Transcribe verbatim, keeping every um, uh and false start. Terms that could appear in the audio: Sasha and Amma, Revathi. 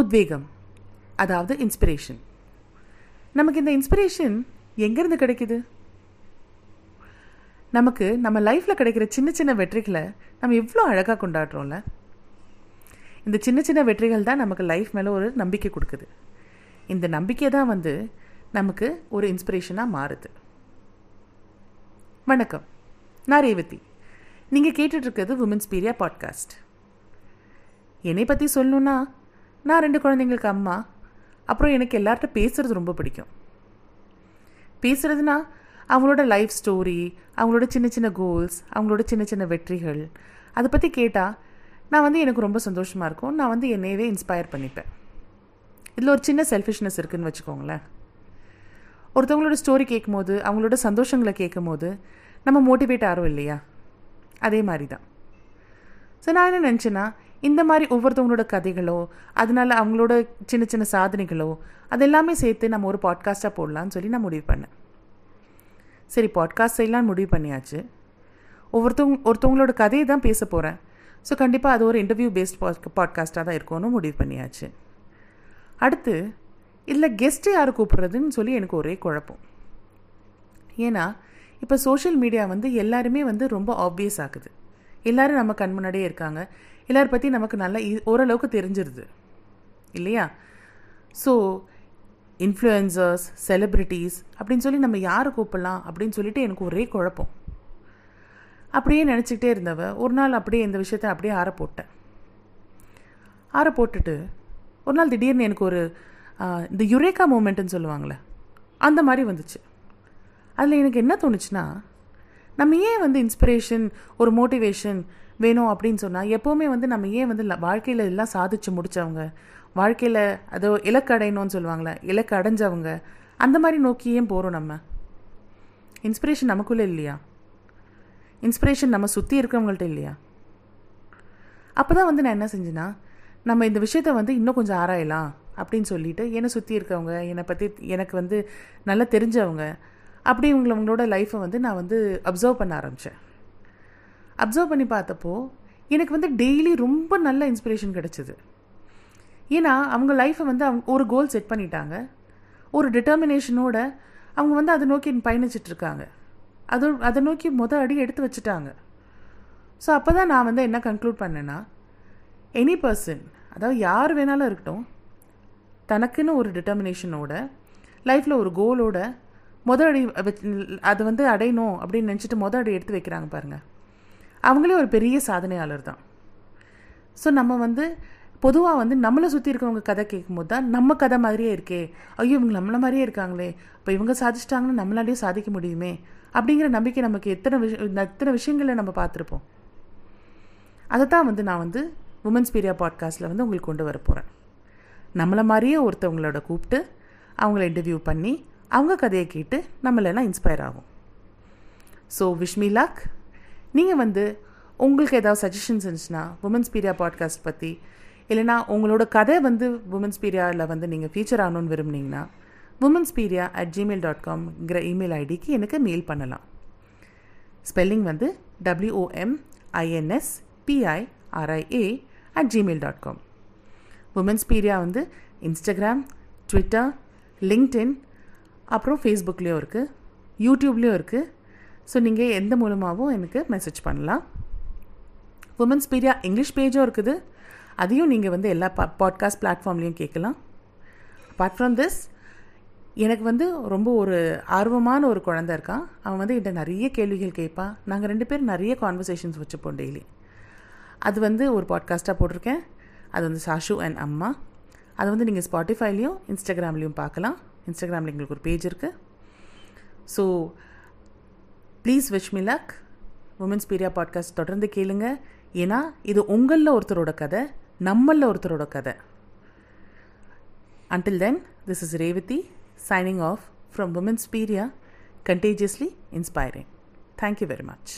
உத்வேகம், அதாவது இன்ஸ்பிரேஷன். நமக்கு இந்த இன்ஸ்பிரேஷன் எங்கேருந்து கிடைக்குது? நமக்கு நம்ம லைஃப்பில் கிடைக்கிற சின்ன சின்ன வெற்றிகளை நம்ம எவ்வளோ அழகாக கொண்டாடுறோம்ல. இந்த சின்ன சின்ன வெற்றிகள் தான் நமக்கு லைஃப் மேலே ஒரு நம்பிக்கை கொடுக்குது. இந்த நம்பிக்கை தான் வந்து நமக்கு ஒரு இன்ஸ்பிரேஷனாக மாறுது. வணக்கம், நான் ரேவதி. நீங்கள் கேட்டுட்ருக்கிறது உமன்ஸ் பீரியா பாட்காஸ்ட். என்னை பற்றி சொல்லணுன்னா, நான் ரெண்டு குழந்தைங்களுக்கு அம்மா. அப்புறம் எனக்கு எல்லார்கிட்ட பேசுகிறது ரொம்ப பிடிக்கும். பேசுகிறதுனா அவங்களோட லைஃப் ஸ்டோரி, அவங்களோட சின்ன சின்ன கோல்ஸ், அவங்களோட சின்ன சின்ன வெற்றிகள், அதை பற்றி கேட்டால் நான் வந்து எனக்கு ரொம்ப சந்தோஷமாக இருக்கும். நான் வந்து என்னையவே இன்ஸ்பயர் பண்ணிப்பேன். இதில் ஒரு சின்ன செல்ஃபிஷ்னஸ் இருக்குதுன்னு வச்சுக்கோங்களேன். ஒருத்தவங்களோட ஸ்டோரி கேட்கும் போது, அவங்களோட சந்தோஷங்களை கேட்கும் போது நம்ம மோட்டிவேட் ஆகிறோம் இல்லையா? அதே மாதிரி தான். ஸோ நான் என்ன நினச்சேன்னா, இந்த மாதிரி ஒவ்வொருத்தவங்களோட கதைகளோ, அதனால் அவங்களோட சின்ன சின்ன சாதனைகளோ, அதெல்லாமே சேர்த்து நம்ம ஒரு பாட்காஸ்ட்டாக போடலான்னு சொல்லி நான் முடிவு பண்ணேன். சரி, பாட்காஸ்ட் செய்யலான்னு முடிவு பண்ணியாச்சு. ஒவ்வொருத்தவங்க ஒருத்தவங்களோட கதையை தான் பேச போகிறேன். ஸோ கண்டிப்பாக அது ஒரு இன்டர்வியூ பேஸ்ட் பாட்காஸ்ட்டாக தான் இருக்கும்னு முடிவு பண்ணியாச்சு. அடுத்து இதில் கெஸ்ட்டு யாரை கூப்பிட்றதுன்னு சொல்லி எனக்கு ஒரே குழப்பம். ஏன்னா இப்போ சோஷியல் மீடியா வந்து எல்லாருமே வந்து ரொம்ப ஆப்வியஸ் ஆகுது. எல்லோரும் நம்ம கண் முன்னாடியே இருக்காங்க. எல்லோரும் பற்றி நமக்கு நல்லா ஓரளவுக்கு தெரிஞ்சிருது இல்லையா? ஸோ இன்ஃப்ளூயன்சர்ஸ், செலிப்ரிட்டிஸ் அப்படின்னு சொல்லி நம்ம யாரை கூப்பிடலாம் அப்படின்னு சொல்லிட்டு எனக்கு ஒரே குழப்பம். அப்படியே நினச்சிக்கிட்டே இருந்தவ ஒரு நாள் அப்படியே இந்த விஷயத்தை அப்படியே ஆற போட்டேன். ஆற போட்டுட்டு ஒரு நாள் திடீர்னு எனக்கு ஒரு இந்த யுரேகா மூமெண்ட்டுன்னு சொல்லுவாங்களே, அந்த மாதிரி வந்துச்சு. அதில் எனக்கு என்ன தோணுச்சுன்னா, நம்ம ஏன் வந்து இன்ஸ்பிரேஷன், ஒரு மோட்டிவேஷன் வேணும் அப்படின்னு சொன்னால், எப்போவுமே வந்து நம்ம ஏன் வந்து வாழ்க்கையில் எல்லாம் சாதிச்சு முடித்தவங்க, வாழ்க்கையில் அதோ இலக்கு அடையணும்னு சொல்லுவாங்களே, இலக்கு அடைஞ்சவங்க, அந்த மாதிரி நோக்கி ஏன் போகிறோம்? நம்ம இன்ஸ்பிரேஷன் நமக்குள்ளே இல்லையா? இன்ஸ்பிரேஷன் நம்ம சுற்றி இருக்கிறவங்கள்ட்ட இல்லையா? அப்போ தான் வந்து நான் என்ன செஞ்சேன்னா, நம்ம இந்த விஷயத்த வந்து இன்னும் கொஞ்சம் ஆராயலாம் அப்படின்னு சொல்லிட்டு என்னை சுற்றி இருக்கவங்க, என்னை பற்றி எனக்கு வந்து நல்லா தெரிஞ்சவங்க, அப்படி இவங்களவங்களோட லைஃப்பை வந்து நான் வந்து அப்சர்வ் பண்ண ஆரம்பித்தேன். அப்சர்வ் பண்ணி பார்த்தப்போ எனக்கு வந்து டெய்லி ரொம்ப நல்ல இன்ஸ்பிரேஷன் கிடச்சிது. ஏன்னா அவங்க லைஃப்பை வந்து அவங்க ஒரு கோல் செட் பண்ணிட்டாங்க, ஒரு டிட்டர்மினேஷனோட அவங்க வந்து அதை நோக்கி பயணிச்சிட்ருக்காங்க, அது அதை நோக்கி மொதல் அடி எடுத்து வச்சுட்டாங்க. ஸோ அப்போ தான் நான் வந்து என்ன கன்க்ளூட் பண்ணேன்னா, எனி பர்சன், அதாவது யார் வேணாலும் இருக்கட்டும், தனக்குன்னு ஒரு டிட்டர்மினேஷனோட லைஃப்பில் ஒரு கோலோட மொதல் அடி வச்சு அது வந்து அடையணும் அப்படின்னு நினச்சிட்டு மொதல் அடி எடுத்து வைக்கிறாங்க பாருங்கள், அவங்களே ஒரு பெரிய சாதனையாளர் தான். ஸோ நம்ம வந்து பொதுவாக வந்து நம்மளை சுற்றி இருக்கவங்க கதை கேட்கும்போது தான் நம்ம கதை மாதிரியே இருக்கே, ஐயோ இவங்க நம்மள மாதிரியே இருக்காங்களே, இப்போ இவங்க சாதிச்சிட்டாங்கன்னு நம்மளாலேயும் சாதிக்க முடியுமே அப்படிங்கிற நம்பிக்கை நமக்கு எத்தனை விஷ எத்தனை விஷயங்களை நம்ம பார்த்துருப்போம். அதை தான் வந்து நான் வந்து உமன்ஸ் பீரியா பாட்காஸ்ட்டில் வந்து உங்களுக்கு கொண்டு வர போகிறேன். நம்மளை மாதிரியே ஒருத்தவங்களோட கூப்பிட்டு அவங்கள இன்டர்வியூ பண்ணி அவங்க கதையை கேட்டு நம்மளெல்லாம் இன்ஸ்பயர் ஆகும். So wish me luck. நீங்கள் வந்து உங்களுக்கு ஏதாவது சஜஷன்ஸ் இருந்துச்சுன்னா உமன்ஸ் பீரியா பாட்காஸ்ட் பற்றி, இல்லைனா உங்களோட கதை வந்து உமன்ஸ் பீரியாவில் வந்து நீங்கள் ஃபீச்சர் ஆகணும்னு விரும்புனீங்கன்னா women's பீரியா at Gmail dot காம்ங்கிற email ஐடிக்கு எனக்கு மெயில் பண்ணலாம். ஸ்பெல்லிங் வந்து டபிள்யூஓஎம்ஐஎன்எஸ்பிஐஆர்ஐஏ at Gmail dot com. Women's பீரியா வந்து இன்ஸ்டாகிராம், ட்விட்டர், லிங்க்டின், அப்புறம் ஃபேஸ்புக்லேயும் இருக்குது, யூடியூப்லேயும் இருக்குது. ஸோ நீங்கள் எந்த மூலமாகவும் எனக்கு மெசேஜ் பண்ணலாம். உமன்ஸ் பீரியா இங்கிலீஷ் பேஜும் இருக்குது, அதையும் நீங்கள் வந்து எல்லா பா பாட்காஸ்ட் பிளாட்ஃபார்ம்லேயும் கேட்கலாம். அப்பார்ட் ஃப்ரம் திஸ், எனக்கு வந்து ரொம்ப ஒரு ஆர்வமான ஒரு குழந்தை இருக்கான். அவன் வந்து என்கிட்ட நிறைய கேள்விகள் கேட்பான். நாங்கள் ரெண்டு பேரும் நிறைய கான்வர்சேஷன்ஸ் வச்சுப்போம் டெய்லி. அது வந்து ஒரு பாட்காஸ்ட்டாக போட்டிருக்கேன். அது வந்து சாஷு அண்ட் அம்மா. அது வந்து நீங்கள் ஸ்பாட்டிஃபைலையும் இன்ஸ்டாகிராம்லேயும் பார்க்கலாம். இன்ஸ்டாகிராமில் எங்களுக்கு ஒரு பேஜ் இருக்குது. So please wish me luck. Women's பீரியா podcast தொடர்ந்து கேளுங்க. ஏன்னா இது உங்களில் ஒருத்தரோட கதை, நம்மளில் ஒருத்தரோட கதை. Until then, this is Revathi signing off from Women's Period, contagiously inspiring. Thank you very much.